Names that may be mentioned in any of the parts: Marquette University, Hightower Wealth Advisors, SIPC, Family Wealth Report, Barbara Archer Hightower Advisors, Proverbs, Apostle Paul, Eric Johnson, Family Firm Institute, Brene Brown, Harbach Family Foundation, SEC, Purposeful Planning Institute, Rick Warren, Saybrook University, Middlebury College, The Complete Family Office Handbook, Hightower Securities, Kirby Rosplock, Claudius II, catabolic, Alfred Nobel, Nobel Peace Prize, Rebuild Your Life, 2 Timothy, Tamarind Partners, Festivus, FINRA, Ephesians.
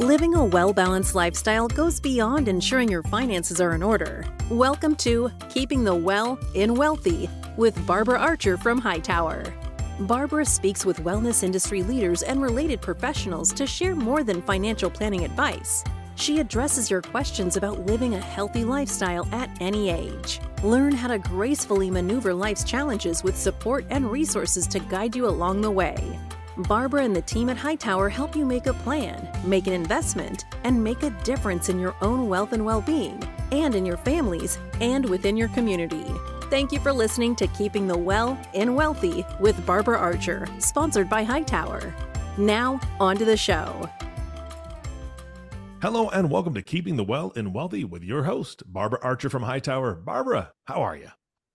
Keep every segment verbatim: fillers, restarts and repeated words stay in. Living a well-balanced lifestyle goes beyond ensuring your finances are in order. Welcome to Keeping the Well in Wealthy with Barbara Archer from Hightower. Barbara speaks with wellness industry leaders and related professionals to share more than financial planning advice. She addresses your questions about living a healthy lifestyle at any age. Learn how to gracefully maneuver life's challenges with support and resources to guide you along the way. Barbara and the team at Hightower help you make a plan, make an investment, and make a difference in your own wealth and well-being, and in your families, and within your community. Thank you for listening to Keeping the Well in Wealthy with Barbara Archer, sponsored by Hightower. Now, on to the show. Hello, and welcome to Keeping the Well in Wealthy with your host, Barbara Archer from Hightower. Barbara, how are you?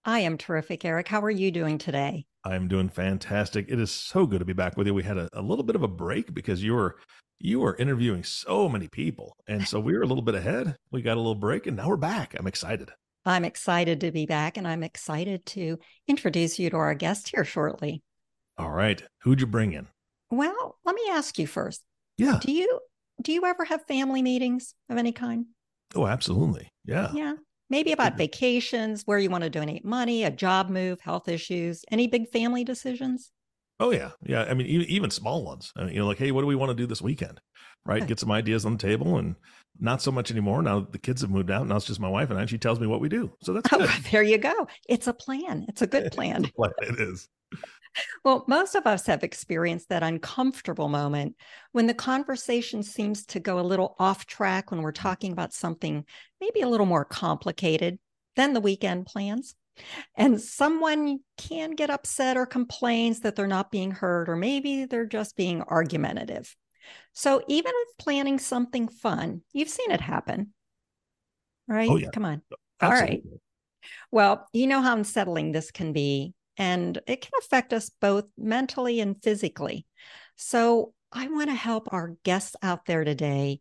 I am terrific, Eric. How are you doing today? I'm doing fantastic. It is so good to be back with you. We had a, a little bit of a break because you were you were interviewing so many people. And so we were a little bit ahead. We got a little break and now we're back. I'm excited. I'm excited to be back and I'm excited to introduce you to our guest here shortly. All right. Who'd you bring in? Well, let me ask you first. Yeah. Do you do you ever have family meetings of any kind? Oh, absolutely. Yeah. Yeah. Maybe about vacations, where you want to donate money, a job move, health issues, any big family decisions? Oh, yeah. Yeah. I mean, even small ones. I mean, you know, like, hey, what do we want to do this weekend? Right. Okay. Get some ideas on the table, and not so much anymore. Now the kids have moved out. Now it's just my wife and I, and she tells me what we do. So that's good. Oh, there you go. It's a plan. It's a good plan. It's a plan. It is. Well, most of us have experienced that uncomfortable moment when the conversation seems to go a little off track when we're talking about something maybe a little more complicated than the weekend plans. And someone can get upset or complains that they're not being heard, or maybe they're just being argumentative. So even if planning something fun, you've seen it happen, right? Oh, yeah. Come on. Absolutely. All right. Well, you know how unsettling this can be. And it can affect us both mentally and physically. So I want to help our guests out there today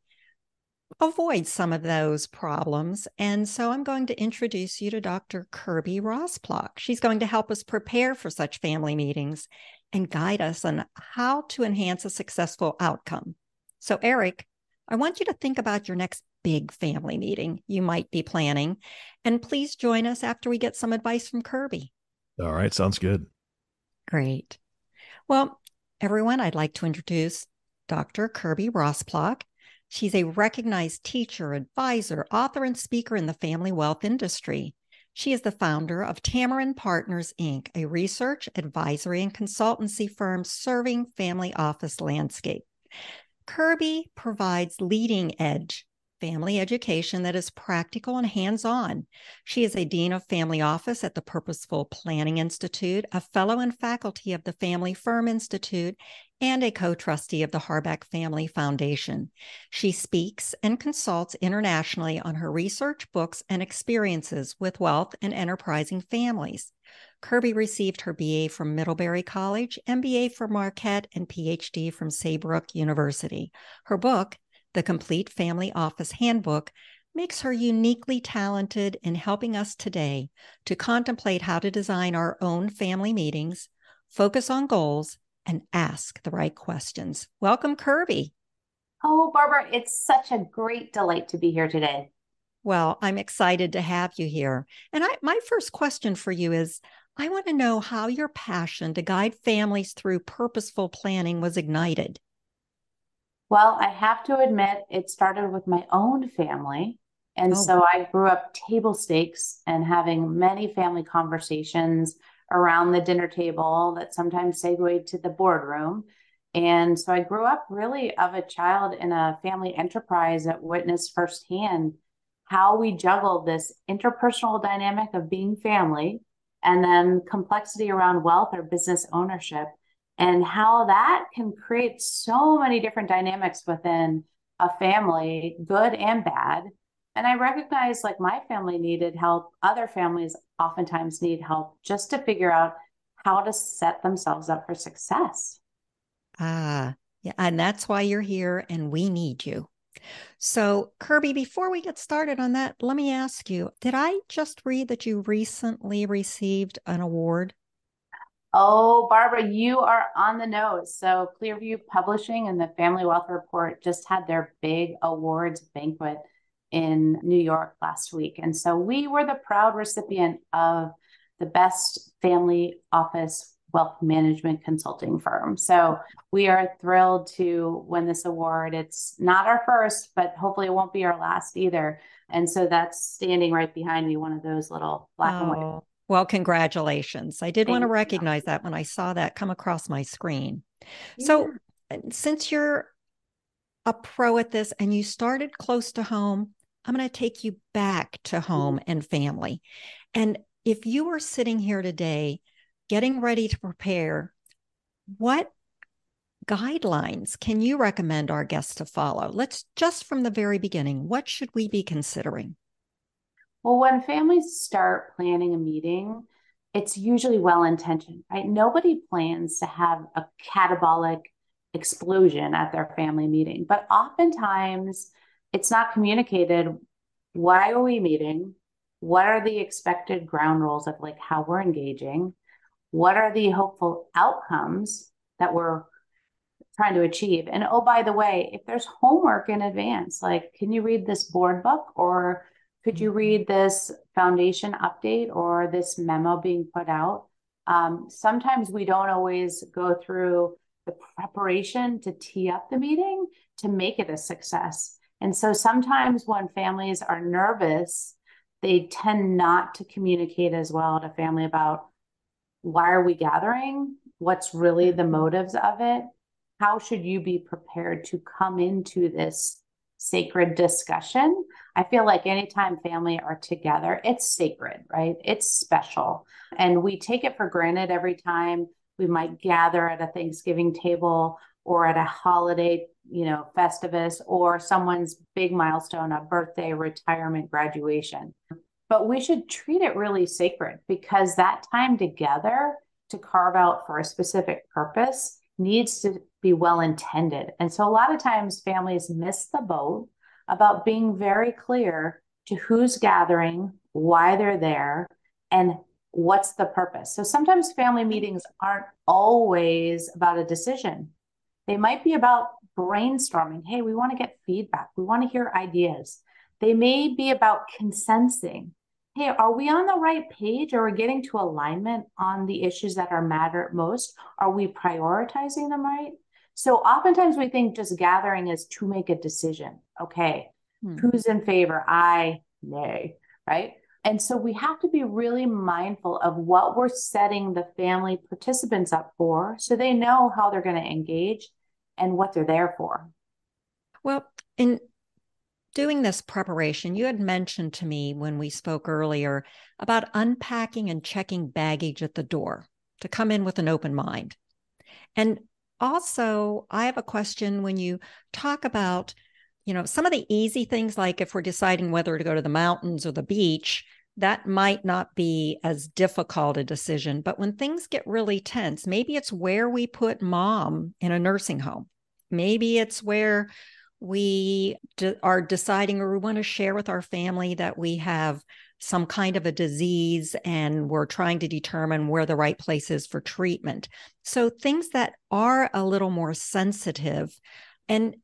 avoid some of those problems. And so I'm going to introduce you to Doctor Kirby Rosplock. She's going to help us prepare for such family meetings and guide us on how to enhance a successful outcome. So Eric, I want you to think about your next big family meeting you might be planning. And please join us after we get some advice from Kirby. All right. Sounds good. Great. Well, everyone, I'd like to introduce Doctor Kirby Rosplock. She's a recognized teacher, advisor, author, and speaker in the family wealth industry. She is the founder of Tamarind Partners, Incorporated, a research, advisory, and consultancy firm serving family office landscape. Kirby provides leading edge family education that is practical and hands-on. She is a dean of family office at the Purposeful Planning Institute, a fellow and faculty of the Family Firm Institute, and a co-trustee of the Harbach Family Foundation. She speaks and consults internationally on her research, books, and experiences with wealth and enterprising families. Kirby received her B A from Middlebury College, M B A from Marquette, and P H D from Saybrook University. Her book, The Complete Family Office Handbook, makes her uniquely talented in helping us today to contemplate how to design our own family meetings, focus on goals, and ask the right questions. Welcome, Kirby. Oh, Barbara, it's such a great delight to be here today. Well, I'm excited to have you here. And I, my first question for you is, I want to know how your passion to guide families through purposeful planning was ignited. Well, I have to admit, it started with my own family. And oh. so I grew up table stakes and having many family conversations around the dinner table that sometimes segued to the boardroom. And so I grew up really of a child in a family enterprise that witnessed firsthand how we juggled this interpersonal dynamic of being family and then complexity around wealth or business ownership, and how that can create so many different dynamics within a family, good and bad. And I recognize, like, my family needed help. Other families oftentimes need help just to figure out how to set themselves up for success. Ah, yeah. And that's why you're here, and we need you. So Kirby, before we get started on that, let me ask you, did I just read that you recently received an award? Oh, Barbara, you are on the nose. So Clearview Publishing and the Family Wealth Report just had their big awards banquet in New York last week. And so we were the proud recipient of the best family office wealth management consulting firm. So we are thrilled to win this award. It's not our first, but hopefully it won't be our last either. And so that's standing right behind me, one of those little black oh. and white. Well, congratulations. I did Thank want to recognize you. That when I saw that come across my screen. Yeah. So since you're a pro at this and you started close to home, I'm going to take you back to home and family. And if you were sitting here today, getting ready to prepare, what guidelines can you recommend our guests to follow? Let's just from the very beginning, what should we be considering? Well, when families start planning a meeting, it's usually well-intentioned, right? Nobody plans to have a catabolic explosion at their family meeting, but oftentimes it's not communicated. Why are we meeting? What are the expected ground rules of like how we're engaging? What are the hopeful outcomes that we're trying to achieve? And oh, by the way, if there's homework in advance, like, can you read this board book, or could you read this foundation update or this memo being put out? Um, sometimes we don't always go through the preparation to tee up the meeting to make it a success. And so sometimes when families are nervous, they tend not to communicate as well to family about why are we gathering? What's really the motives of it? How should you be prepared to come into this sacred discussion? I feel like anytime family are together, it's sacred, right? It's special. And we take it for granted every time we might gather at a Thanksgiving table or at a holiday, you know, Festivus, or someone's big milestone, a birthday, retirement, graduation. But we should treat it really sacred, because that time together to carve out for a specific purpose needs to be well-intended. And so a lot of times families miss the boat about being very clear to who's gathering, why they're there, and what's the purpose. So sometimes family meetings aren't always about a decision. They might be about brainstorming. Hey, we want to get feedback. We want to hear ideas. They may be about consensing. Hey, are we on the right page? Are we getting to alignment on the issues that are matter most? Are we prioritizing them right? So oftentimes we think just gathering is to make a decision. Okay, hmm. who's in favor? I, nay, right? And so we have to be really mindful of what we're setting the family participants up for, so they know how they're going to engage and what they're there for. Well, in doing this preparation, you had mentioned to me when we spoke earlier about unpacking and checking baggage at the door to come in with an open mind. And also, I have a question when you talk about, you know, some of the easy things, like if we're deciding whether to go to the mountains or the beach, that might not be as difficult a decision. But when things get really tense, maybe it's where we put mom in a nursing home. Maybe it's where we de- are deciding or we want to share with our family that we have some kind of a disease and we're trying to determine where the right place is for treatment. So things that are a little more sensitive. And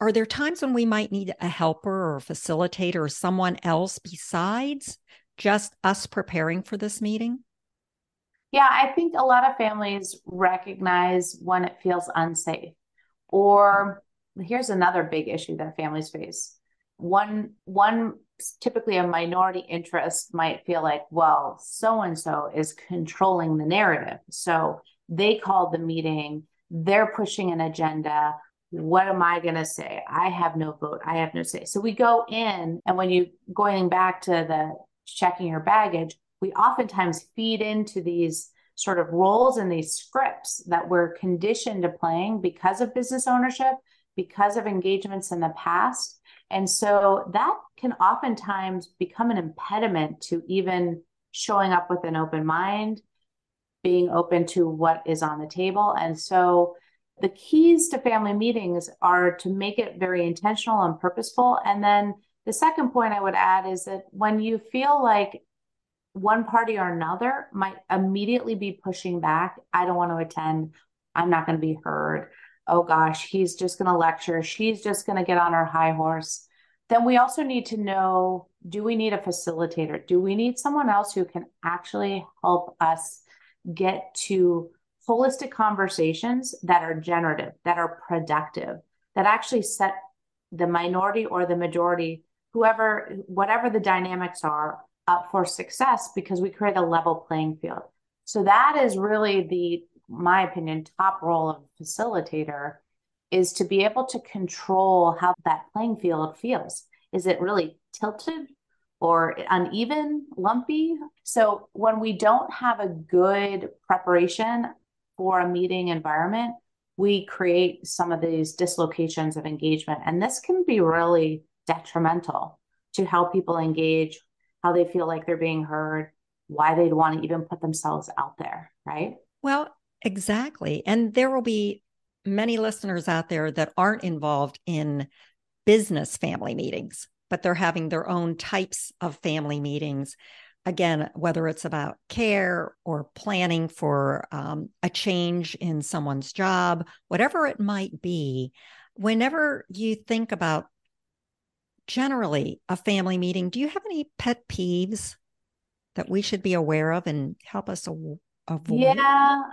are there times when we might need a helper or a facilitator or someone else besides just us preparing for this meeting? Yeah, I think a lot of families recognize when it feels unsafe. Or here's another big issue that families face. One, one typically a minority interest might feel like, well, so-and-so is controlling the narrative. So they called the meeting, they're pushing an agenda. What am I going to say? I have no vote. I have no say. So we go in, and when you going back to the checking your baggage, we oftentimes feed into these sort of roles and these scripts that we're conditioned to playing because of business ownership, because of engagements in the past. And so that can oftentimes become an impediment to even showing up with an open mind, being open to what is on the table. And so the keys to family meetings are to make it very intentional and purposeful. And then the second point I would add is that when you feel like one party or another might immediately be pushing back. I don't want to attend. I'm not going to be heard. Oh gosh, he's just going to lecture. She's just going to get on her high horse. Then we also need to know, do we need a facilitator? Do we need someone else who can actually help us get to holistic conversations that are generative, that are productive, that actually set the minority or the majority, whoever, whatever the dynamics are, up for success, because we create a level playing field. So that is really the, my opinion, top role of facilitator, is to be able to control how that playing field feels. Is it really tilted or uneven, lumpy? So when we don't have a good preparation for a meeting environment, we create some of these dislocations of engagement. And this can be really detrimental to how people engage, how they feel like they're being heard, why they'd want to even put themselves out there, right? Well, exactly. And there will be many listeners out there that aren't involved in business family meetings, but they're having their own types of family meetings. Again, whether it's about care or planning for um, a change in someone's job, whatever it might be, whenever you think about generally a family meeting, do you have any pet peeves that we should be aware of and help us avoid? Yeah,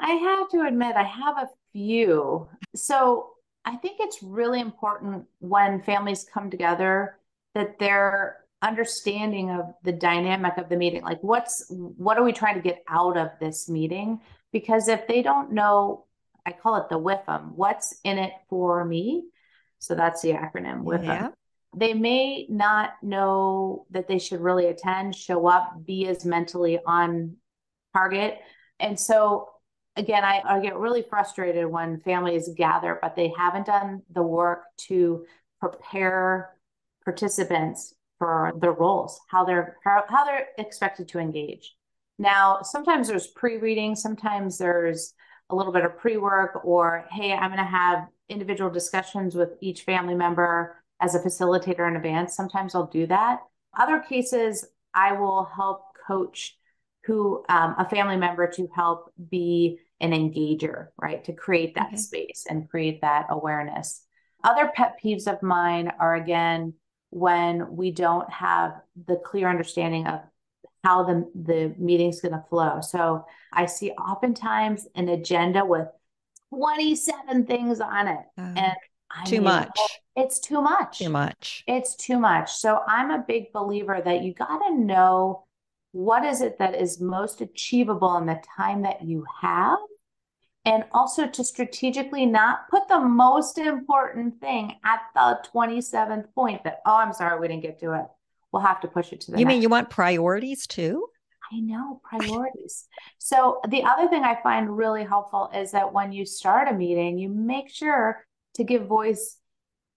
I have to admit, I have a few. So I think it's really important when families come together that their understanding of the dynamic of the meeting, like what's, what are we trying to get out of this meeting? Because if they don't know, I call it the W I F M, what's in it for me? So that's the acronym, W I F M. Yeah. They may not know that they should really attend, show up, be as mentally on target. And so again, I, I get really frustrated when families gather, but they haven't done the work to prepare participants for their roles, how they're, how they're expected to engage. Now, sometimes there's pre-reading, sometimes there's a little bit of pre-work, or, hey, I'm going to have individual discussions with each family member as a facilitator in advance. Sometimes I'll do that. Other cases, I will help coach who um, a family member to help be an engager, right? To create that okay. space and create that awareness. Other pet peeves of mine are, again, when we don't have the clear understanding of how the, the meeting's going to flow. So I see oftentimes an agenda with twenty-seven things on it. Uh, and I Too mean, much. Oh, it's too much. Too much. It's too much. So I'm a big believer that you got to know what is it that is most achievable in the time that you have, and also to strategically not put the most important thing at the twenty-seventh point that, oh, I'm sorry, we didn't get to it. We'll have to push it to the You next. mean you want priorities too? I know, priorities. So the other thing I find really helpful is that when you start a meeting, you make sure to give voice.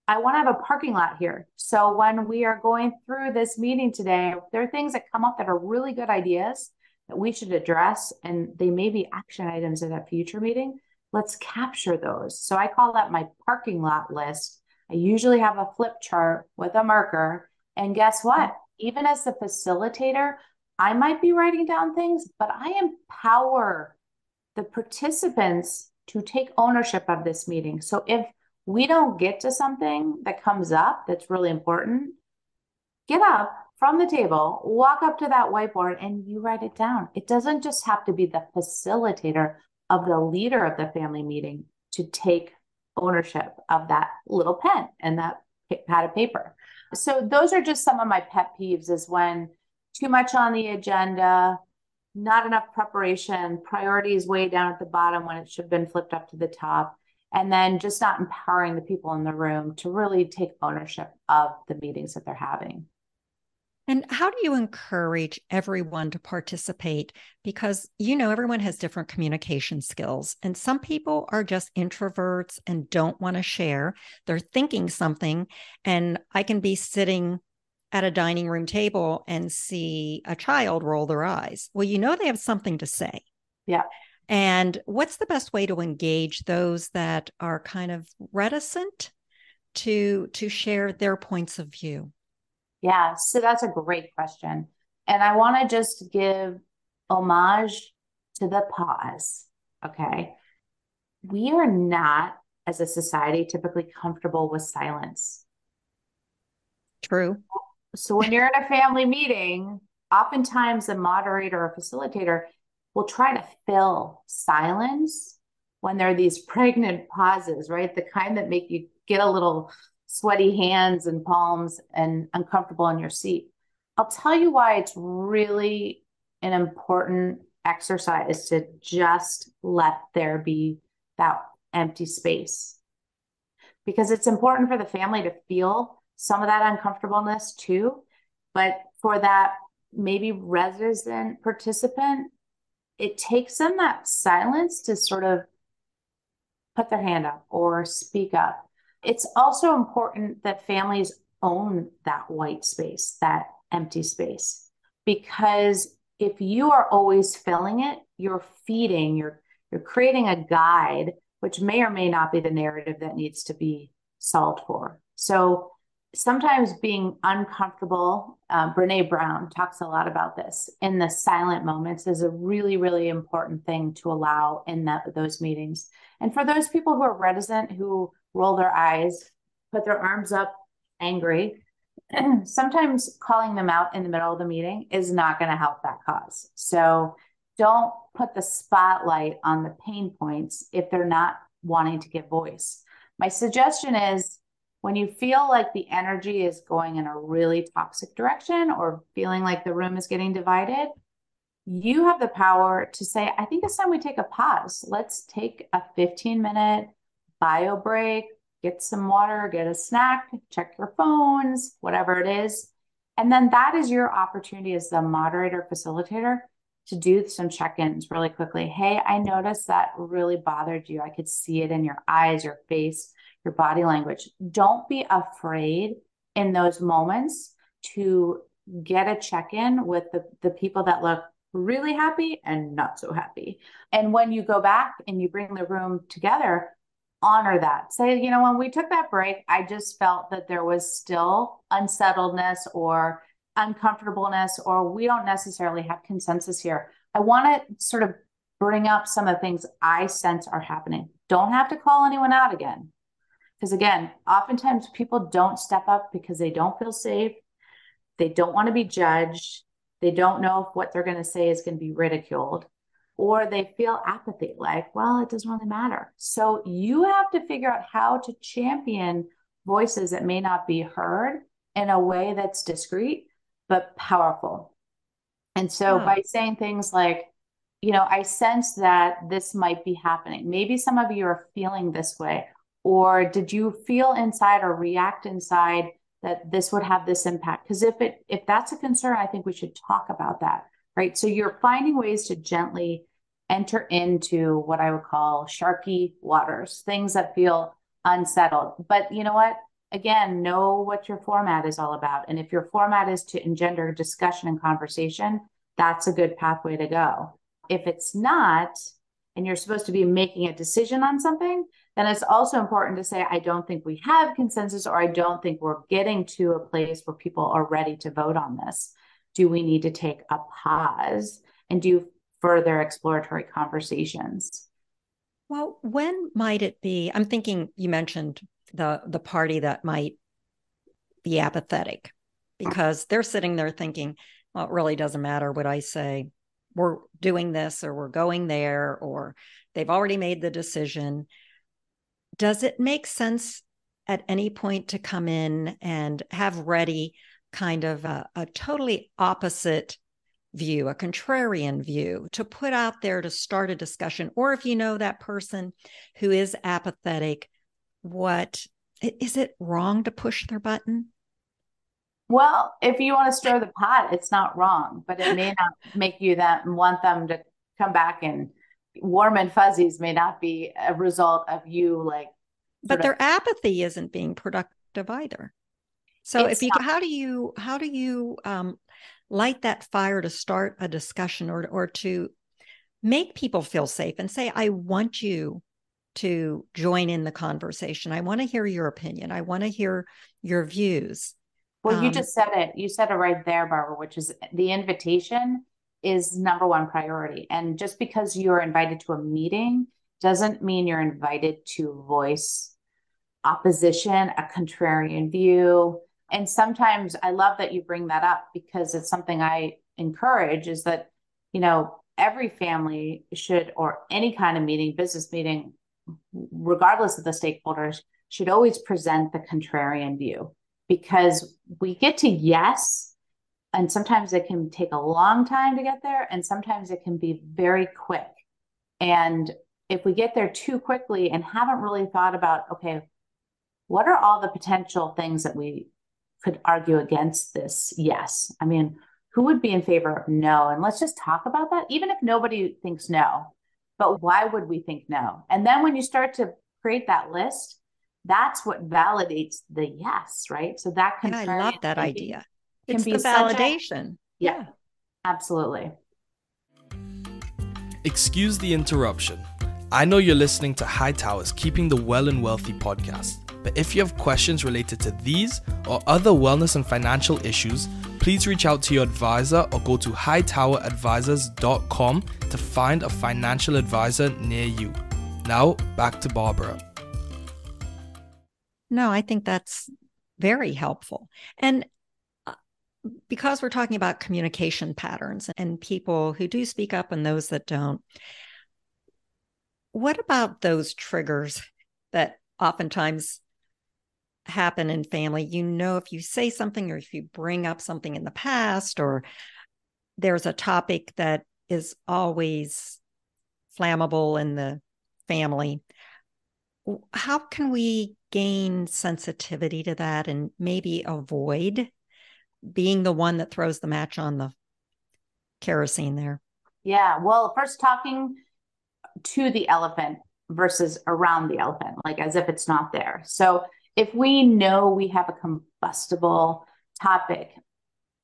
I want to have a parking lot here. So when we are going through this meeting today, there are things that come up that are really good ideas that we should address, and they may be action items at a future meeting. Let's capture those. So I call that my parking lot list. I usually have a flip chart with a marker. And guess what? Even as the facilitator, I might be writing down things, but I empower the participants to take ownership of this meeting. So if we don't get to something that comes up that's really important, get up from the table, walk up to that whiteboard, and you write it down. It doesn't just have to be the facilitator of the leader of the family meeting to take ownership of that little pen and that pad of paper. So those are just some of my pet peeves, is when too much on the agenda, not enough preparation, priorities way down at the bottom when it should have been flipped up to the top. And then just not empowering the people in the room to really take ownership of the meetings that they're having. And how do you encourage everyone to participate? Because, you know, everyone has different communication skills, and some people are just introverts and don't want to share. They're thinking something, and I can be sitting at a dining room table and see a child roll their eyes. Well, you know, they have something to say. Yeah. And what's the best way to engage those that are kind of reticent to, to share their points of view? Yeah, so that's a great question. And I want to just give homage to the pause, okay? We are not, as a society, typically comfortable with silence. True. So when you're in a family meeting, oftentimes the moderator or facilitator will try to fill silence when there are these pregnant pauses, right? The kind that make you get a little sweaty hands and palms and uncomfortable in your seat. I'll tell you why it's really an important exercise to just let there be that empty space, because it's important for the family to feel some of that uncomfortableness too. But for that maybe resident participant, it takes them that silence to sort of put their hand up or speak up. It's also important that families own that white space, that empty space, because if you are always filling it, you're feeding, you're, you're creating a guide, which may or may not be the narrative that needs to be solved for. So sometimes being uncomfortable, um, Brene Brown talks a lot about this, in the silent moments is a really, really important thing to allow in that, those meetings. And for those people who are reticent, who roll their eyes, put their arms up, angry, sometimes calling them out in the middle of the meeting is not going to help that cause. So don't put the spotlight on the pain points if they're not wanting to give voice. My suggestion is, when you feel like the energy is going in a really toxic direction or feeling like the room is getting divided, you have the power to say, I think it's time we take a pause. Let's take a fifteen minute bio break, get some water, get a snack, check your phones, whatever it is. And then that is your opportunity as the moderator, facilitator, to do some check-ins really quickly. Hey, I noticed that really bothered you. I could see it in your eyes, your face, your body language. Don't be afraid in those moments to get a check-in with the, the people that look really happy and not so happy. And when you go back and you bring the room together, honor that. Say, you know, when we took that break, I just felt that there was still unsettledness or uncomfortableness, or we don't necessarily have consensus here. I want to sort of bring up some of the things I sense are happening. Don't have to call anyone out again. Because again, oftentimes people don't step up because they don't feel safe. They don't want to be judged. They don't know if what they're going to say is going to be ridiculed, or they feel apathy, like, well, it doesn't really matter. So you have to figure out how to champion voices that may not be heard in a way that's discreet, but powerful. And so hmm. by saying things like, you know, I sense that this might be happening. Maybe some of you are feeling this way, or did you feel inside or react inside that this would have this impact? Because if it if that's a concern, I think we should talk about that, right? So you're finding ways to gently enter into what I would call sharky waters, things that feel unsettled. But you know what? Again, know what your format is all about. And if your format is to engender discussion and conversation, that's a good pathway to go. If it's not, and you're supposed to be making a decision on something, then it's also important to say, I don't think we have consensus, or I don't think we're getting to a place where people are ready to vote on this. Do we need to take a pause and do further exploratory conversations? Well, when might it be? I'm thinking you mentioned the the party that might be apathetic because they're sitting there thinking, well, it really doesn't matter what I say. We're doing this, or we're going there, or they've already made the decision. Does it make sense at any point to come in and have ready kind of a, a totally opposite view, a contrarian view to put out there to start a discussion? Or if you know that person who is apathetic, what is it wrong to push their button? Well, if you want to stir the pot, it's not wrong, but it may not make you that want them to come back, and warm and fuzzies may not be a result of you like. But their of, apathy isn't being productive either. So if you, not. how do you how do you um, light that fire to start a discussion, or or to make people feel safe and say, I want you to join in the conversation. I want to hear your opinion. I want to hear your views. Well, um, you just said it. You said it right there, Barbara, which is the invitation is number one priority. And just because you're invited to a meeting doesn't mean you're invited to voice opposition, a contrarian view. And sometimes I love that you bring that up, because it's something I encourage is that, you know, every family should, or any kind of meeting, business meeting, regardless of the stakeholders, should always present the contrarian view, because we get to yes, and sometimes it can take a long time to get there, and sometimes it can be very quick. And if we get there too quickly and haven't really thought about, okay, what are all the potential things that we could argue against this yes? I mean, who would be in favor of no? And let's just talk about that, even if nobody thinks no. But why would we think no? And then when you start to create that list, that's what validates the yes, right? So that can, yeah, I love that idea. Can it's be the validation. A, yeah, yeah, absolutely. Excuse the interruption. I know you're listening to Hightower's Keeping the Well and Wealthy podcast, but if you have questions related to these or other wellness and financial issues, please reach out to your advisor or go to hightower advisors dot com to find a financial advisor near you. Now, back to Barbara. No, I think that's very helpful. And because we're talking about communication patterns and people who do speak up and those that don't, what about those triggers that oftentimes happen in family? You know, if you say something, or if you bring up something in the past, or there's a topic that is always flammable in the family, how can we gain sensitivity to that and maybe avoid being the one that throws the match on the kerosene there? Yeah. Well, first talking to the elephant versus around the elephant, like as if it's not there. So if we know we have a combustible topic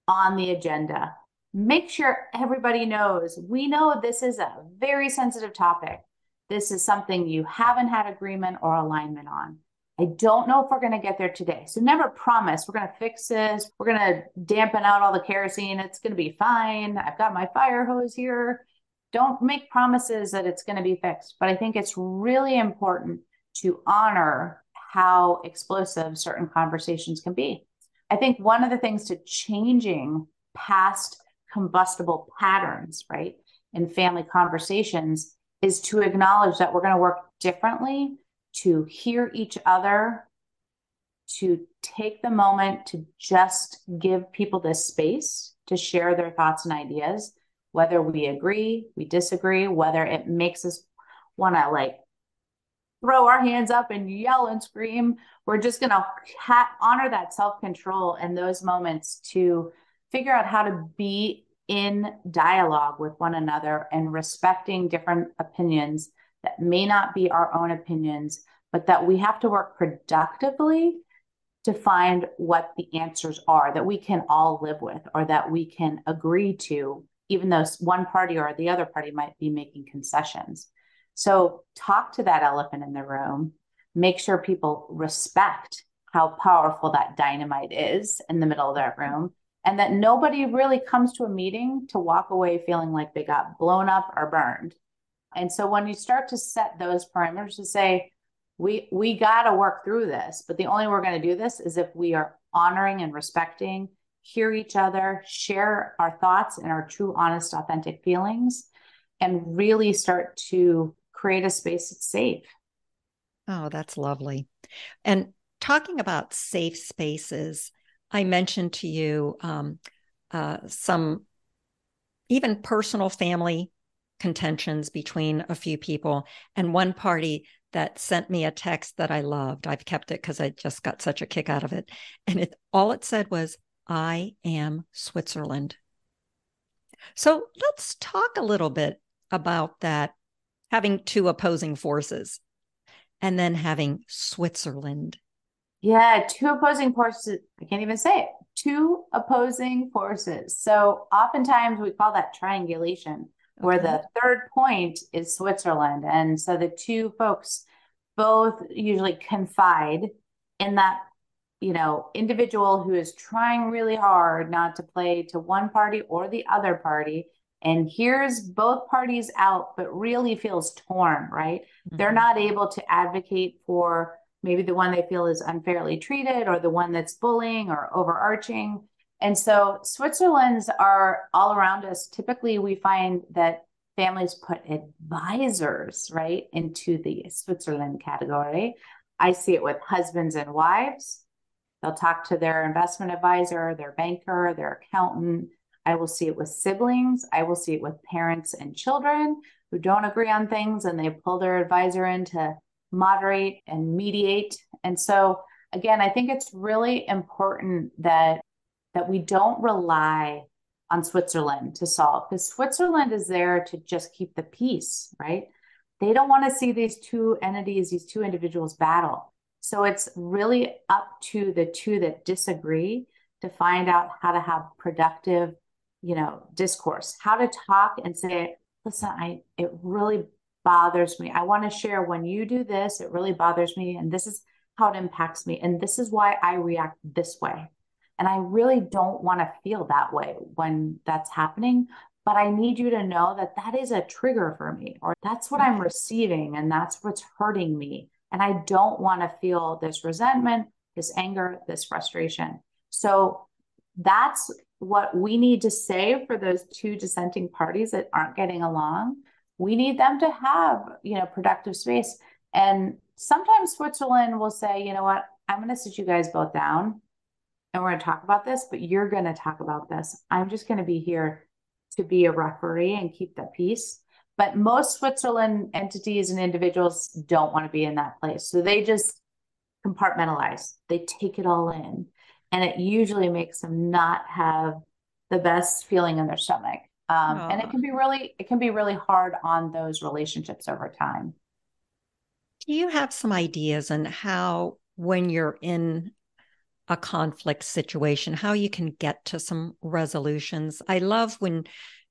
on the agenda, make sure everybody knows, we know this is a very sensitive topic. This is something you haven't had agreement or alignment on. I don't know if we're going to get there today. So never promise we're going to fix this. We're going to dampen out all the kerosene. It's going to be fine. I've got my fire hose here. Don't make promises that it's going to be fixed. But I think it's really important to honor how explosive certain conversations can be. I think one of the things to changing past combustible patterns, right, in family conversations is to acknowledge that we're going to work differently, to hear each other, to take the moment to just give people this space to share their thoughts and ideas, whether we agree, we disagree, whether it makes us want to like throw our hands up and yell and scream. We're just going to ha- honor that self-control and those moments to figure out how to be in dialogue with one another and respecting different opinions that may not be our own opinions, but that we have to work productively to find what the answers are that we can all live with, or that we can agree to, even though one party or the other party might be making concessions. So talk to that elephant in the room, make sure people respect how powerful that dynamite is in the middle of that room, and that nobody really comes to a meeting to walk away feeling like they got blown up or burned. And so when you start to set those parameters to say, we we got to work through this, but the only way we're going to do this is if we are honoring and respecting, hear each other, share our thoughts and our true, honest, authentic feelings, and really start to create a space that's safe. Oh, that's lovely. And talking about safe spaces, I mentioned to you um, uh, some even personal family contentions between a few people, and one party that sent me a text that I loved. I've kept it because I just got such a kick out of it. And it, all it said was, I am Switzerland. So let's talk a little bit about that, having two opposing forces and then having Switzerland. Yeah, two opposing forces. I can't even say it. Two opposing forces. So oftentimes we call that triangulation, okay, where the third point is Switzerland. And so the two folks both usually confide in that you know, individual who is trying really hard not to play to one party or the other party and hears both parties out, but really feels torn, right? Mm-hmm. They're not able to advocate for maybe the one they feel is unfairly treated or the one that's bullying or overarching. And so Switzerlands are all around us. Typically, we find that families put advisors, right, into the Switzerland category. I see it with husbands and wives. They'll talk to their investment advisor, their banker, their accountant. I will see it with siblings. I will see it with parents and children who don't agree on things, and they pull their advisor in to moderate and mediate. And so, again, I think it's really important that, that we don't rely on Switzerland to solve, because Switzerland is there to just keep the peace, right? They don't want to see these two entities, these two individuals battle. So it's really up to the two that disagree to find out how to have productive, you know, discourse, how to talk and say, listen, I, it really bothers me. I want to share when you do this, it really bothers me. And this is how it impacts me. And this is why I react this way. And I really don't want to feel that way when that's happening, but I need you to know that that is a trigger for me, or that's what I'm receiving. And that's what's hurting me. And I don't want to feel this resentment, this anger, this frustration. So that's what we need to say for those two dissenting parties that aren't getting along. We need them to have, you know, productive space. And sometimes Switzerland will say, you know what, I'm going to sit you guys both down and we're going to talk about this, but you're going to talk about this. I'm just going to be here to be a referee and keep the peace. But most Switzerland entities and individuals don't want to be in that place. So they just compartmentalize. They take it all in. And it usually makes them not have the best feeling in their stomach. Um, and it can be really, it can be really hard on those relationships over time. Do you have some ideas on how, when you're in a conflict situation, how you can get to some resolutions? I love when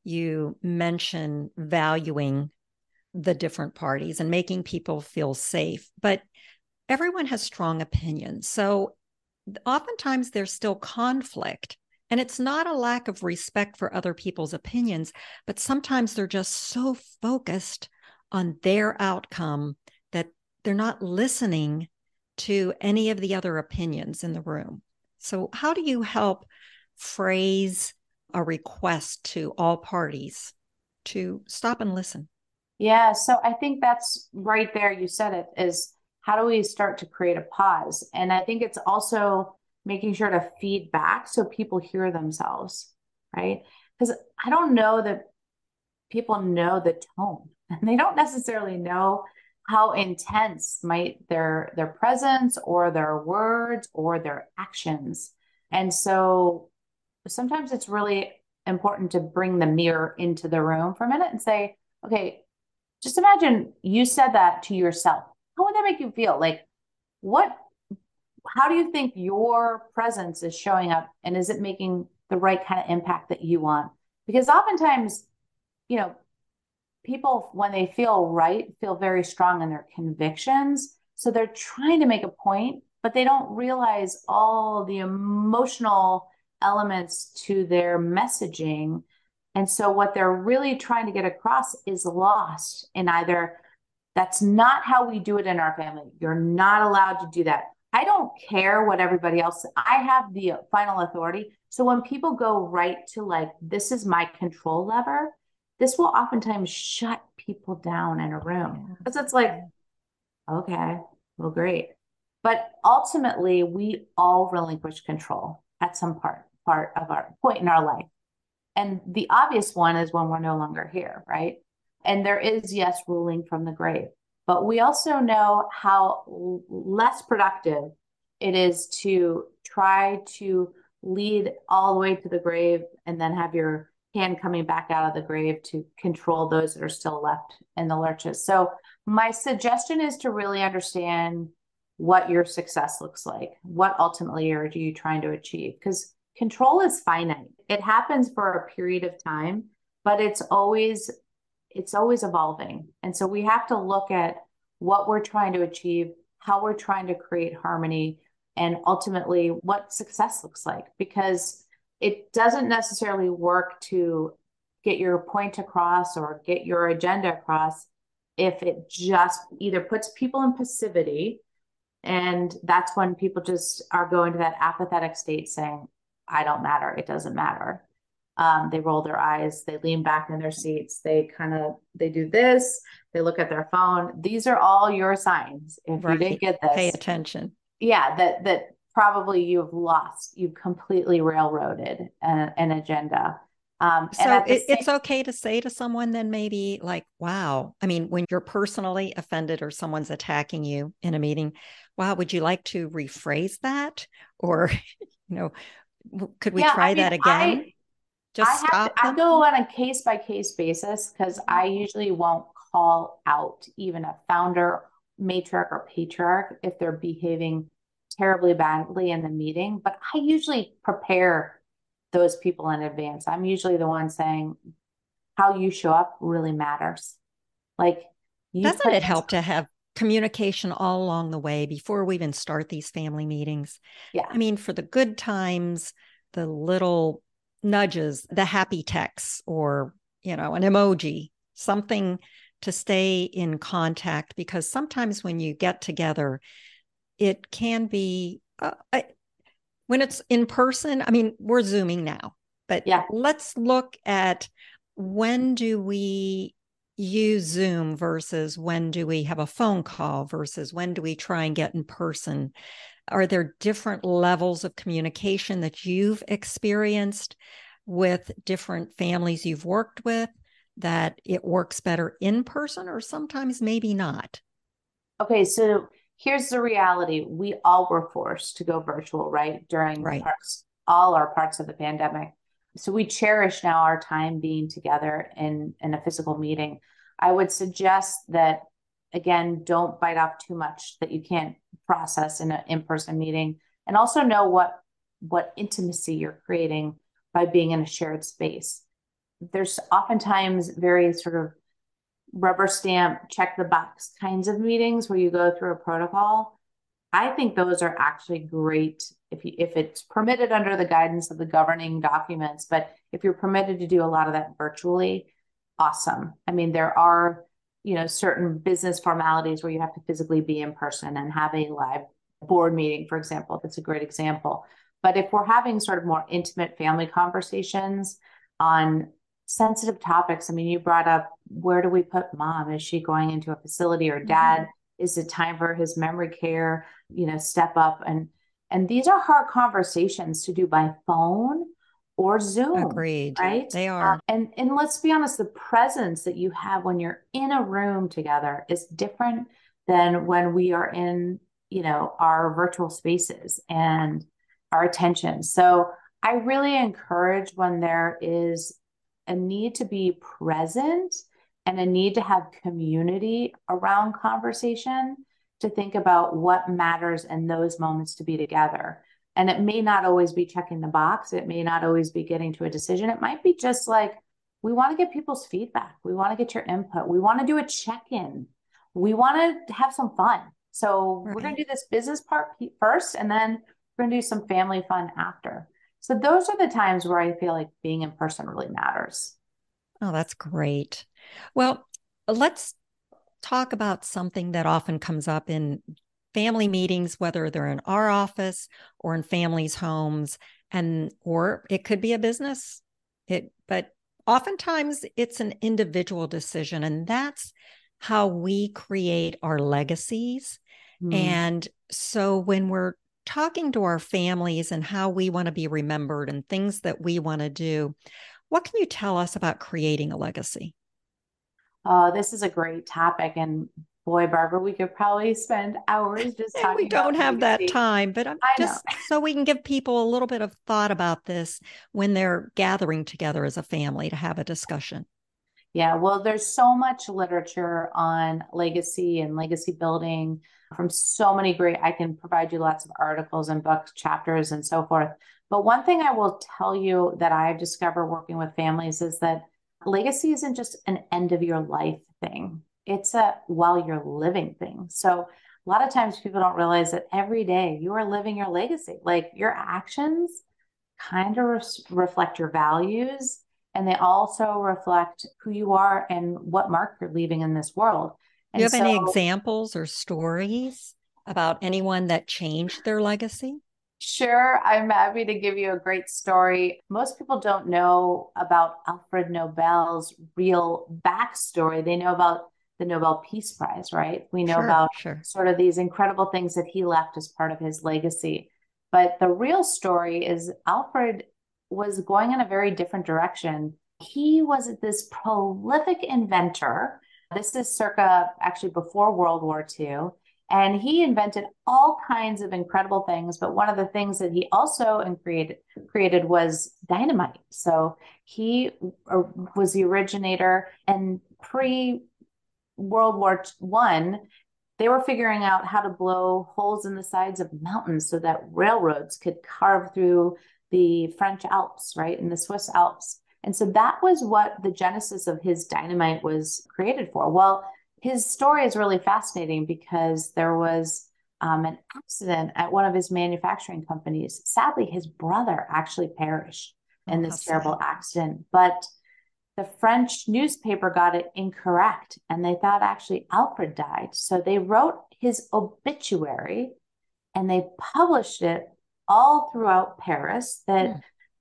you mention valuing the different parties and making people feel safe, but everyone has strong opinions. So oftentimes there's still conflict, and it's not a lack of respect for other people's opinions, but sometimes they're just so focused on their outcome that they're not listening to any of the other opinions in the room. So how do you help phrase a request to all parties to stop and listen? Yeah. So I think that's right there. You said it, is how do we start to create a pause? And I think it's also making sure to feed back so people hear themselves, right? Because I don't know that people know the tone, and they don't necessarily know how intense might their, their presence or their words or their actions. And so sometimes it's really important to bring the mirror into the room for a minute and say, okay, just imagine you said that to yourself. How would that make you feel? Like, what, how do you think your presence is showing up, and is it making the right kind of impact that you want? Because oftentimes, you know, people, when they feel right, feel very strong in their convictions. So they're trying to make a point, but they don't realize all the emotional elements to their messaging. And so what they're really trying to get across is lost in either, that's not how we do it in our family. You're not allowed to do that. I don't care what everybody else, I have the final authority. So when people go right to like, this is my control lever, this will oftentimes shut people down in a room. Because it's like, okay, well, great. But ultimately, we all relinquish control at some part, part of our point in our life. And the obvious one is when we're no longer here, right? And there is, yes, ruling from the grave, but we also know how less productive it is to try to lead all the way to the grave and then have your hand coming back out of the grave to control those that are still left in the lurches. So my suggestion is to really understand what your success looks like. What ultimately are you trying to achieve? Because control is finite. It happens for a period of time, but it's always, it's always evolving. And so we have to look at what we're trying to achieve, how we're trying to create harmony, and ultimately what success looks like, because it doesn't necessarily work to get your point across or get your agenda across if it just either puts people in passivity. And that's when people just are going to that apathetic state saying, I don't matter. It doesn't matter. Um, they roll their eyes. They lean back in their seats. They kind of, they do this. They look at their phone. These are all your signs. If right. you didn't get this. Pay attention. Yeah. That, that probably you've lost. You've completely railroaded a, an agenda. Um, so and it, same- it's okay to say to someone then maybe like, wow, I mean, when you're personally offended or someone's attacking you in a meeting, wow, would you like to rephrase that? Or, you know, could we yeah, try I mean, that again? I, Just I, stop have to, I go on a case by case basis, because I usually won't call out even a founder, matriarch or patriarch if they're behaving terribly badly in the meeting. But I usually prepare those people in advance. I'm usually the one saying how you show up really matters. Like, you doesn't put- it help to have communication all along the way before we even start these family meetings? Yeah. I mean, for the good times, the little nudges, the happy texts, or, you know, an emoji, something to stay in contact, because sometimes when you get together, it can be, uh, I, when it's in person, I mean, we're Zooming now, but yeah. let's look at when do we use Zoom versus when do we have a phone call versus when do we try and get in person? Are there different levels of communication that you've experienced with different families you've worked with that it works better in person or sometimes maybe not? Okay, so here's the reality. We all were forced to go virtual, right? During right. Parts, all our parts of the pandemic. So we cherish now our time being together in, in a physical meeting. I would suggest that, again, don't bite off too much that you can't process in an in-person meeting, and also know what, what intimacy you're creating by being in a shared space. There's oftentimes very sort of rubber stamp, check the box kinds of meetings where you go through a protocol. I think those are actually great if you, if it's permitted under the guidance of the governing documents, but if you're permitted to do a lot of that virtually, awesome. I mean, there are, you know, certain business formalities where you have to physically be in person and have a live board meeting, for example. That's a great example. But if we're having sort of more intimate family conversations on sensitive topics, I mean, you brought up, where do we put mom? Is she going into a facility, or dad? Mm-hmm. Is it time for his memory care, you know, step up? And, and these are hard conversations to do by phone or Zoom. Agreed. Right? They are. Uh, and, and let's be honest, the presence that you have when you're in a room together is different than when we are in, you know, our virtual spaces and our attention. So I really encourage when there is a need to be present and a need to have community around conversation, to think about what matters in those moments to be together. And it may not always be checking the box. It may not always be getting to a decision. It might be just like, we want to get people's feedback. We want to get your input. We want to do a check-in. We want to have some fun. So right. we're going to do this business part first, and then we're going to do some family fun after. So those are the times where I feel like being in person really matters. Oh, that's great. Well, let's talk about something that often comes up in family meetings, whether they're in our office or in families' homes, and or it could be a business. It, but oftentimes it's an individual decision, and that's how we create our legacies. Mm. And so when we're talking to our families and how we want to be remembered and things that we want to do, what can you tell us about creating a legacy? Oh, this is a great topic, and boy, Barbara, we could probably spend hours just talking about legacy. We don't have that time, but I'm just so we can give people a little bit of thought about this when they're gathering together as a family to have a discussion. Yeah, well, there's so much literature on legacy and legacy building from so many great, I can provide you lots of articles and books, chapters, and so forth. But one thing I will tell you that I've discovered working with families is that legacy isn't just an end of your life thing. It's a while you're living thing. So a lot of times people don't realize that every day you are living your legacy. Like your actions kind of re- reflect your values, and they also reflect who you are and what mark you're leaving in this world. And do you have so, any examples or stories about anyone that changed their legacy? Sure. I'm happy to give you a great story. Most people don't know about Alfred Nobel's real backstory. They know about the Nobel Peace Prize, right? We know sure, about sure. sort of these incredible things that he left as part of his legacy. But the real story is Alfred was going in a very different direction. He was this prolific inventor. This is circa actually before World War Two. And he invented all kinds of incredible things. But one of the things that he also created, created was dynamite. So he was the originator. And pre-World War One, they were figuring out how to blow holes in the sides of mountains so that railroads could carve through the French Alps, right, and the Swiss Alps. And so that was what the genesis of his dynamite was created for. Well, his story is really fascinating because there was um, an accident at one of his manufacturing companies. Sadly, his brother actually perished in this That's terrible sad. accident, but the French newspaper got it incorrect, and they thought actually Alfred died. So they wrote his obituary, and they published it all throughout Paris that yeah.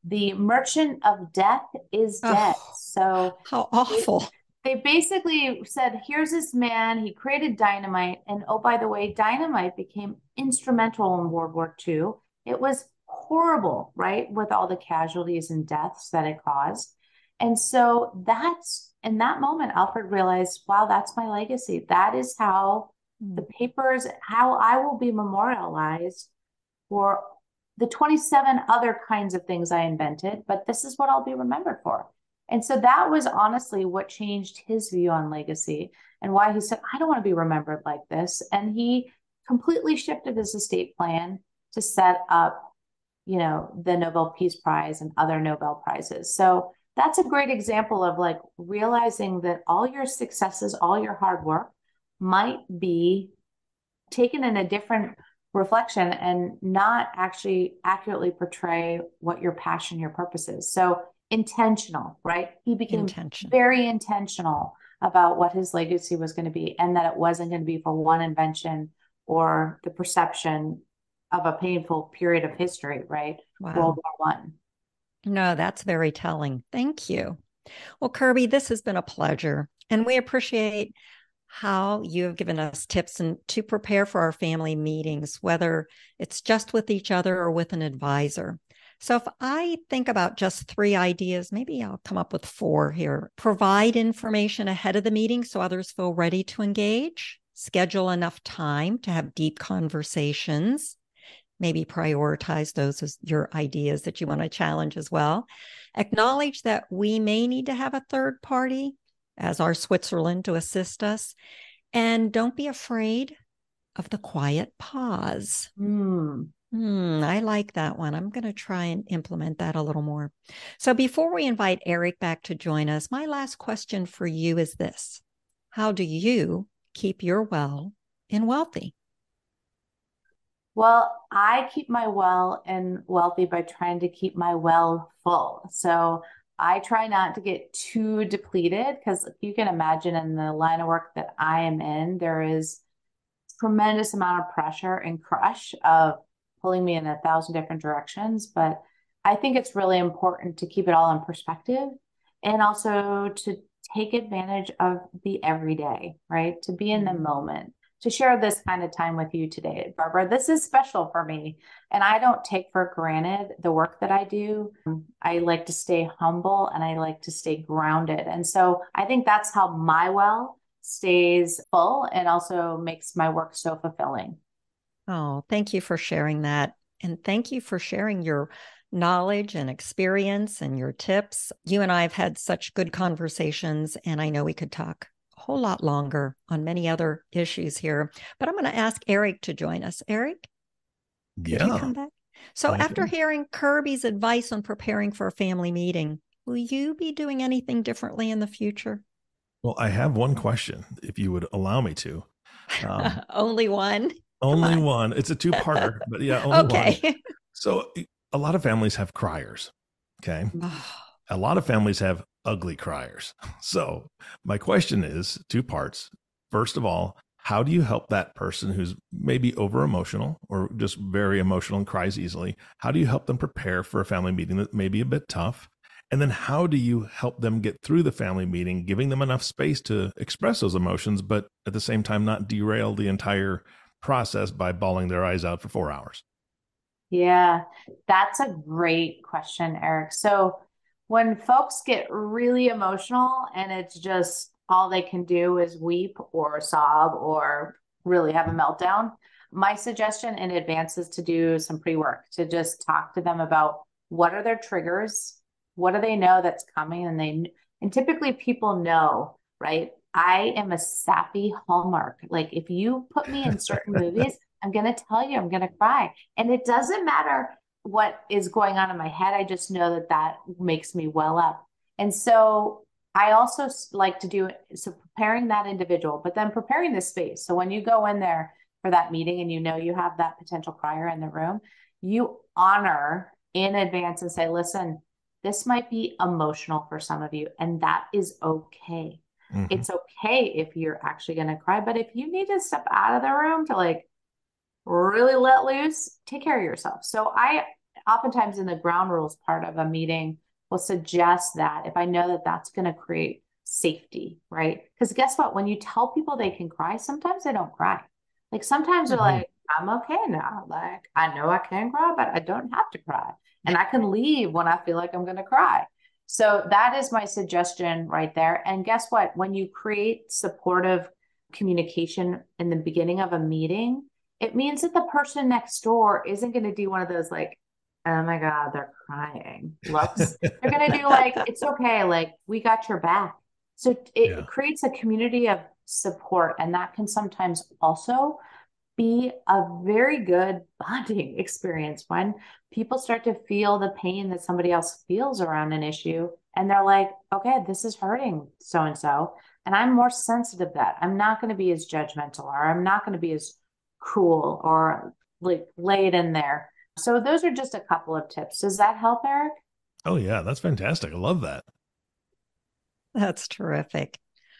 the merchant of death is dead. Oh, so how awful. They, they basically said, here's this man, he created dynamite. And oh, by the way, dynamite became instrumental in World War Two. It was horrible, right? With all the casualties and deaths that it caused. And so that's, in that moment, Alfred realized, wow, that's my legacy. That is how the papers, how I will be memorialized for the twenty-seven other kinds of things I invented, but this is what I'll be remembered for. And so that was honestly what changed his view on legacy and why he said, I don't want to be remembered like this. And he completely shifted his estate plan to set up, you know, the Nobel Peace Prize and other Nobel Prizes. So that's a great example of like realizing that all your successes, all your hard work might be taken in a different reflection and not actually accurately portray what your passion, your purpose is. So intentional, right? He became intentional. very intentional about what his legacy was going to be, and that it wasn't going to be for one invention or the perception of a painful period of history, right? Wow. World War One. No, that's very telling. Thank you. Well, Kirby, this has been a pleasure, and we appreciate how you have given us tips and to prepare for our family meetings, whether it's just with each other or with an advisor. So if I think about just three ideas, maybe I'll come up with four here. Provide information ahead of the meeting so others feel ready to engage. Schedule enough time to have deep conversations. Maybe prioritize those as your ideas that you want to challenge as well. Acknowledge that we may need to have a third party as our Switzerland to assist us. And don't be afraid of the quiet pause. Mm. Mm, I like that one. I'm going to try and implement that a little more. So before we invite Eric back to join us, my last question for you is this. How do you keep your well and wealthy? Well, I keep my well and wealthy by trying to keep my well full. So I try not to get too depleted because you can imagine in the line of work that I am in, there is tremendous amount of pressure and crush of pulling me in a thousand different directions. But I think it's really important to keep it all in perspective and also to take advantage of the everyday, right? To be in the moment. To share this kind of time with you today, Barbara. This is special for me. And I don't take for granted the work that I do. I like to stay humble and I like to stay grounded. And so I think that's how my well stays full and also makes my work so fulfilling. Oh, thank you for sharing that. And thank you for sharing your knowledge and experience and your tips. You and I have had such good conversations, and I know we could talk whole lot longer on many other issues here, but I'm going to ask Eric to join us. Eric, yeah. Can you come back? So Thank after you. hearing Kirby's advice on preparing for a family meeting, will you be doing anything differently in the future? Well, I have one question, if you would allow me to. Um, only one? Only on. one. It's a two-parter, but yeah, only okay. one. So a lot of families have criers, okay? A lot of families have ugly criers. So my question is two parts. First of all, how do you help that person who's maybe over emotional or just very emotional and cries easily? How do you help them prepare for a family meeting that may be a bit tough? And then how do you help them get through the family meeting, giving them enough space to express those emotions, but at the same time, not derail the entire process by bawling their eyes out for four hours? Yeah, that's a great question, Eric. So when folks get really emotional and it's just all they can do is weep or sob or really have a meltdown, my suggestion in advance is to do some pre-work, to just talk to them about what are their triggers, what do they know that's coming, and they and typically people know, right? I am a sappy Hallmark. Like if you put me in certain movies, I'm going to tell you I'm going to cry, and it doesn't matter what is going on in my head. I just know that that makes me well up, and so. I also like to do, so preparing that individual, but then preparing the space. So when you go in there for that meeting and you know you have that potential crier in the room, you honor in advance and say, listen, this might be emotional for some of you, and that is okay. Mm-hmm. It's okay if you're actually going to cry, but if you need to step out of the room to like really let loose, take care of yourself. So I oftentimes in the ground rules part of a meeting will suggest that if I know that that's going to create safety, right? Because guess what? When you tell people they can cry, sometimes they don't cry. Like sometimes mm-hmm. they're like, I'm okay now. Like I know I can cry, but I don't have to cry. And I can leave when I feel like I'm going to cry. So that is my suggestion right there. And guess what? When you create supportive communication in the beginning of a meeting, it means that the person next door isn't going to do one of those like, oh my God, they're crying looks. They're going to do like, it's okay. Like we got your back. So it yeah. creates a community of support. And that can sometimes also be a very good bonding experience when people start to feel the pain that somebody else feels around an issue. And they're like, okay, this is hurting so-and-so. And I'm more sensitive to that. I'm not going to be as judgmental, or I'm not going to be as cruel or like laid in there. So those are just a couple of tips. Does that help, Eric? Oh, yeah. That's fantastic. I love that. That's terrific.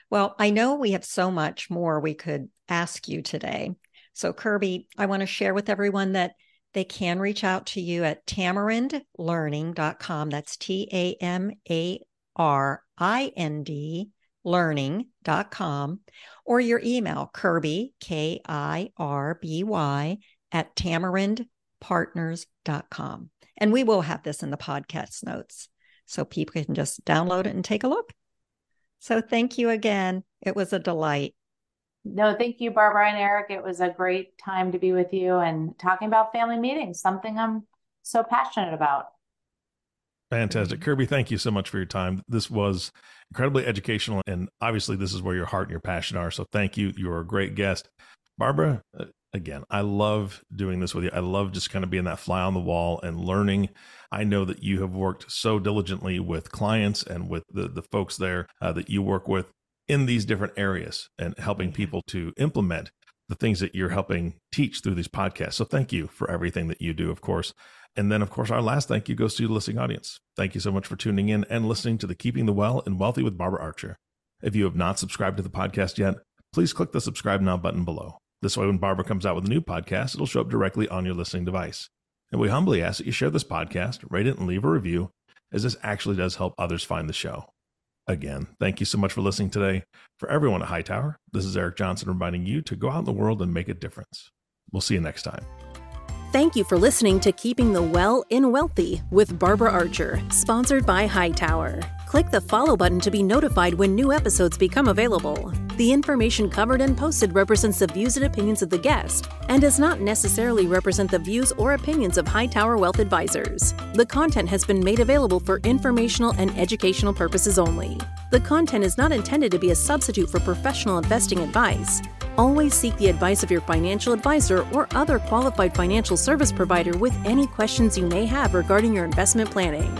Well, I know we have so much more we could ask you today. So Kirby, I want to share with everyone that they can reach out to you at tamarind learning dot com. That's T A M A R I N D learning dot com, or your email, Kirby, K I R B Y, at tamarind. partners dot com. And we will have this in the podcast notes so people can just download it and take a look. So thank you again. It was a delight. No, thank you, Barbara and Eric. It was a great time to be with you and talking about family meetings, something I'm so passionate about. Fantastic. Kirby, thank you so much for your time. This was incredibly educational. And obviously this is where your heart and your passion are. So thank you. You are a great guest. Barbara, again, I love doing this with you. I love just kind of being that fly on the wall and learning. I know that you have worked so diligently with clients and with the, the folks there uh, that you work with in these different areas and helping people to implement the things that you're helping teach through these podcasts. So thank you for everything that you do, of course. And then, of course, our last thank you goes to the listening audience. Thank you so much for tuning in and listening to the Keeping the Well and Wealthy with Barbara Archer. If you have not subscribed to the podcast yet, please click the subscribe now button below. This way, when Barbara comes out with a new podcast, it'll show up directly on your listening device. And we humbly ask that you share this podcast, rate it, and leave a review, as this actually does help others find the show. Again, thank you so much for listening today. For everyone at Hightower, this is Eric Johnson reminding you to go out in the world and make a difference. We'll see you next time. Thank you for listening to Keeping the Well in Wealthy with Barbara Archer, sponsored by Hightower. Click the follow button to be notified when new episodes become available. The information covered and posted represents the views and opinions of the guest and does not necessarily represent the views or opinions of Hightower Wealth Advisors. The content has been made available for informational and educational purposes only. The content is not intended to be a substitute for professional investing advice. Always seek the advice of your financial advisor or other qualified financial service provider with any questions you may have regarding your investment planning.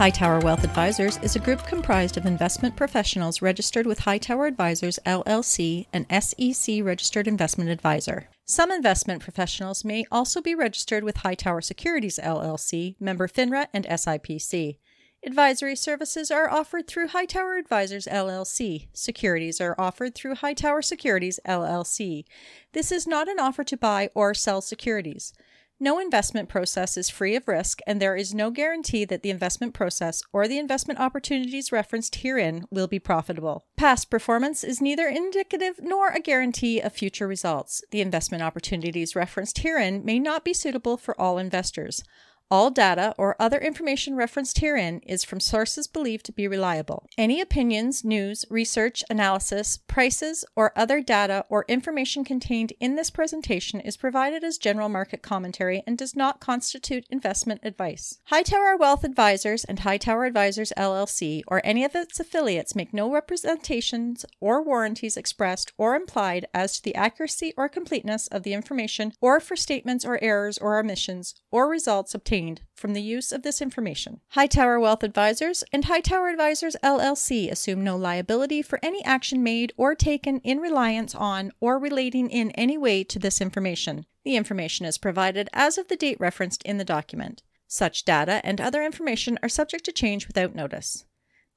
Hightower Wealth Advisors is a group comprised of investment professionals registered with Hightower Advisors, L L C, an S E C registered investment advisor. Some investment professionals may also be registered with Hightower Securities, L L C, member FINRA and S I P C. Advisory services are offered through Hightower Advisors, L L C. Securities are offered through Hightower Securities, L L C. This is not an offer to buy or sell securities. No investment process is free of risk, and there is no guarantee that the investment process or the investment opportunities referenced herein will be profitable. Past performance is neither indicative nor a guarantee of future results. The investment opportunities referenced herein may not be suitable for all investors. All data or other information referenced herein is from sources believed to be reliable. Any opinions, news, research, analysis, prices, or other data or information contained in this presentation is provided as general market commentary and does not constitute investment advice. Hightower Wealth Advisors and Hightower Advisors L L C or any of its affiliates make no representations or warranties expressed or implied as to the accuracy or completeness of the information or for statements or errors or omissions or results obtained from the use of this information. Hightower Wealth Advisors and Hightower Advisors L L C assume no liability for any action made or taken in reliance on or relating in any way to this information. The information is provided as of the date referenced in the document. Such data and other information are subject to change without notice.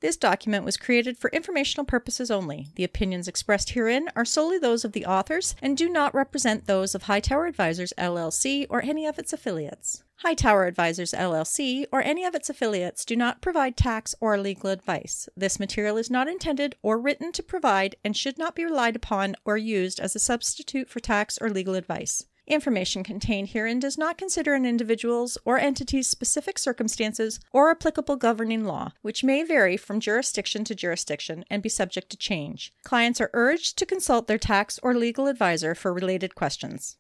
This document was created for informational purposes only. The opinions expressed herein are solely those of the authors and do not represent those of Hightower Advisors L L C or any of its affiliates. Hightower Advisors L L C or any of its affiliates do not provide tax or legal advice. This material is not intended or written to provide and should not be relied upon or used as a substitute for tax or legal advice. Information contained herein does not consider an individual's or entity's specific circumstances or applicable governing law, which may vary from jurisdiction to jurisdiction and be subject to change. Clients are urged to consult their tax or legal advisor for related questions.